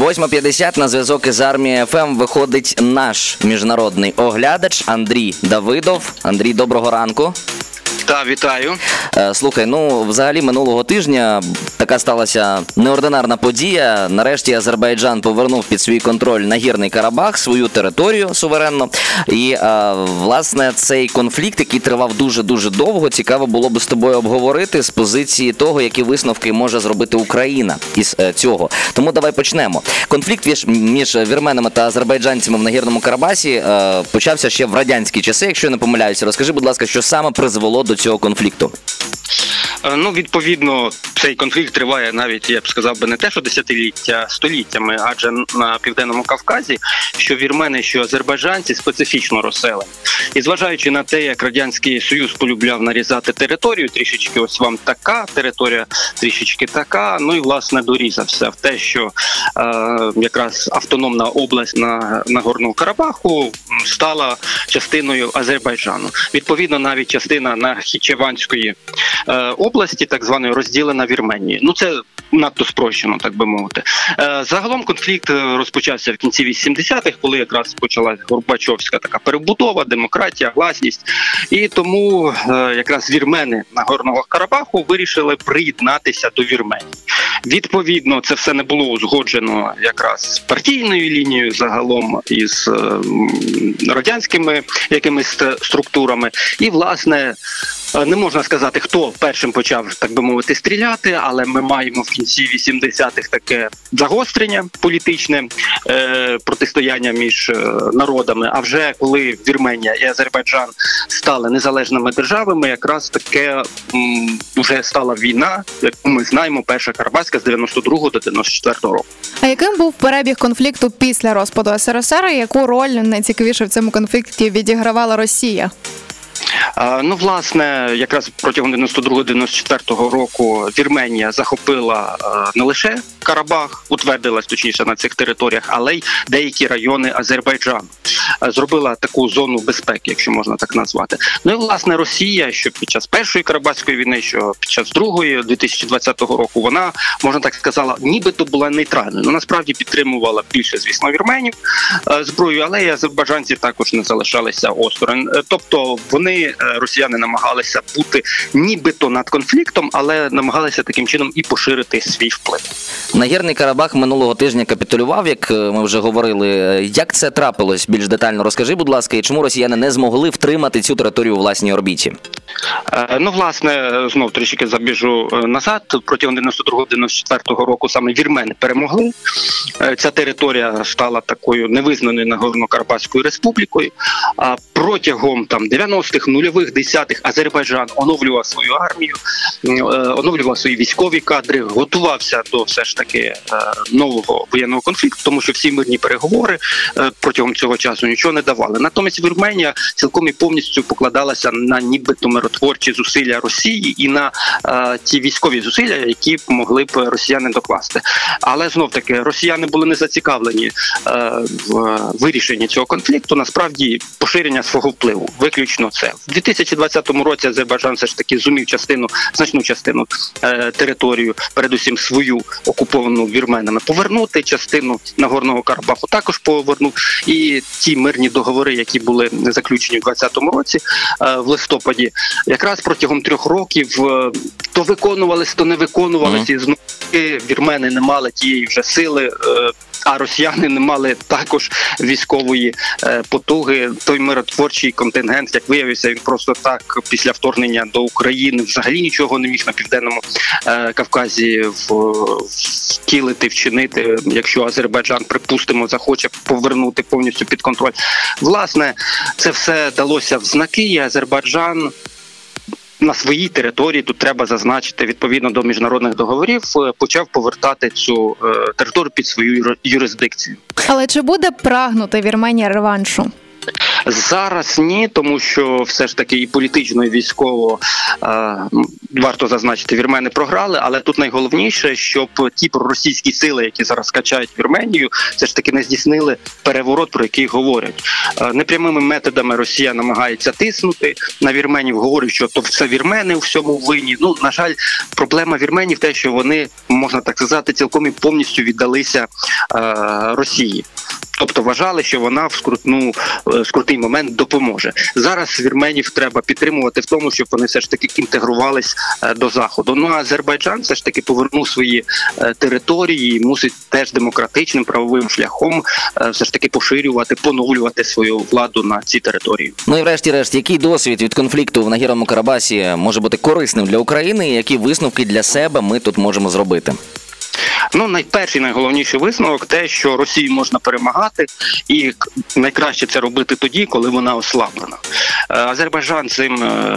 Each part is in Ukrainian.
8:50 на зв'язок із Армією FM виходить наш міжнародний оглядач Андрій Давидов. Андрій, доброго ранку. Так, вітаю. Слухай, взагалі минулого тижня така сталася неординарна подія. Нарешті Азербайджан повернув під свій контроль Нагірний Карабах, свою територію суверенно. І, власне, цей конфлікт, який тривав дуже-дуже довго, цікаво було б з тобою обговорити з позиції того, які висновки може зробити Україна із цього. Тому давай почнемо. Конфлікт між вірменами та азербайджанцями в Нагірному Карабасі почався ще в радянські часи, якщо я не помиляюся. Розкажи, будь ласка, що саме призвело до цього конфлікту? Відповідно, цей конфлікт триває навіть, я б сказав би, не те, що десятиліття, століттями, адже на Південному Кавказі, що вірмени, що азербайджанці специфічно розселені. І зважаючи на те, як Радянський Союз полюбляв нарізати територію, трішечки ось вам така територія, трішечки така, і, власне, дорізався в те, що якраз автономна область на Горному Карабаху стала частиною Азербайджану. Відповідно, навіть частина на Хічеванської області, так званої, розділена Вірменії. Це надто спрощено, так би мовити. Загалом конфлікт розпочався в кінці 80-х, коли якраз почалась Горбачовська така перебудова, демократія, власність. І тому якраз вірмени Нагорного Карабаху вирішили приєднатися до Вірменії. Відповідно, це все не було узгоджено якраз з партійною лінією, загалом із радянськими якимись структурами. І, власне, не можна сказати, хто першим почав, так би мовити, стріляти, але ми маємо в кінці 80-х таке загострення політичне, протистояння між народами. А вже коли Вірменія і Азербайджан стали незалежними державами, якраз таке вже стала війна, яку ми знаємо, Перша карабаська з 92-го до 94-го року. А яким був перебіг конфлікту після розпаду СРСР і яку роль найцікавіше в цьому конфлікті відігравала Росія? Власне, якраз протягом 92-94 року Вірменія захопила не лише Карабах, утвердилась, точніше, на цих територіях, але й деякі райони Азербайджану. Зробила таку зону безпеки, якщо можна так назвати. Власне, Росія, що під час Першої Карабаської війни, що під час Другої 2020 року, вона, можна так сказала, нібито була нейтральною. Насправді підтримувала більше, звісно, вірменів зброю, але і азербайджанці також не залишалися осторонь. Тобто, вони, росіяни, намагалися бути нібито над конфліктом, але намагалися таким чином і поширити свій вплив. Нагірний Карабах минулого тижня капітулював, як ми вже говорили. Як це трапилось? Більш детально розкажи, будь ласка, і чому росіяни не змогли втримати цю територію у власній орбіті? Власне, знов трішки забіжу назад. Протягом 92-94 року саме вірмени перемогли. Ця територія стала такою невизнаною Нагірно-Карабахською республікою. А протягом 90-х, нульових, 10-х Азербайджан оновлював свою армію, оновлював свої військові кадри, готувався до все ж таки нового воєнного конфлікту, тому що всі мирні переговори протягом цього часу нічого не давали. Натомість Вірменія цілком і повністю покладалася на нібито миротворчі зусилля Росії і на ті військові зусилля, які могли б росіяни докласти. Але знов-таки росіяни були не зацікавлені в вирішенні цього конфлікту, насправді поширення свого впливу. Виключно це. В 2020 році Азербайджан все ж таки зумів значну частину територію, передусім свою окуповану вірменами, повернути, частину Нагорного Карабаху також повернув. І ті мирні договори, які були заключені в 2020 році, в листопаді, якраз протягом 3 років то виконувалися, то не виконувалися. І знову вірмени не мали тієї вже сили, а росіяни не мали також військової потуги. Той миротворчий контингент, як виявився, він просто так після вторгнення до України взагалі нічого не міг на Південному Кавказі втілити, вчинити, якщо Азербайджан, припустимо, захоче повернути повністю під контроль. Власне, це все далося в знаки, і Азербайджан на своїй території, тут треба зазначити, відповідно до міжнародних договорів, почав повертати цю територію під свою юрисдикцію. Але чи буде прагнути Вірменія реваншу? Зараз ні, тому що все ж таки і політично, і військово варто зазначити, вірмени програли, але тут найголовніше, щоб ті проросійські сили, які зараз качають Вірменію, все ж таки не здійснили переворот, про який говорять. Непрямими методами Росія намагається тиснути на вірменів, говорять, що то все вірмени у всьому винні. Ну, на жаль, проблема вірменів те, що вони, можна так сказати, цілком і повністю віддалися Росії. Тобто вважали, що вона в скрутний момент допоможе. Зараз вірменів треба підтримувати в тому, щоб вони все ж таки інтегрувались до Заходу. Ну, а Азербайджан все ж таки повернув свої території і мусить теж демократичним правовим шляхом все ж таки поширювати, поновлювати свою владу на ці території. Ну і врешті-решт, який досвід від конфлікту в Нагірному Карабасі може бути корисним для України і які висновки для себе ми тут можемо зробити? Ну, найперший, найголовніший висновок – те, що Росію можна перемагати, і найкраще це робити тоді, коли вона ослаблена. Азербайджан цим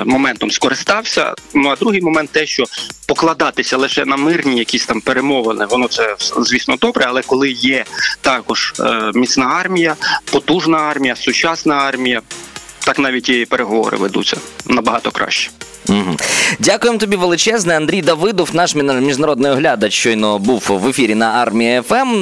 моментом скористався, ну а другий момент – те, що покладатися лише на мирні якісь там перемовини, воно це, звісно, добре, але коли є також міцна армія, потужна армія, сучасна армія, так навіть і переговори ведуться набагато краще. Угу. Дякуємо тобі величезне. Андрій Давидов, наш міжнародний оглядач, щойно був в ефірі на Армії FM.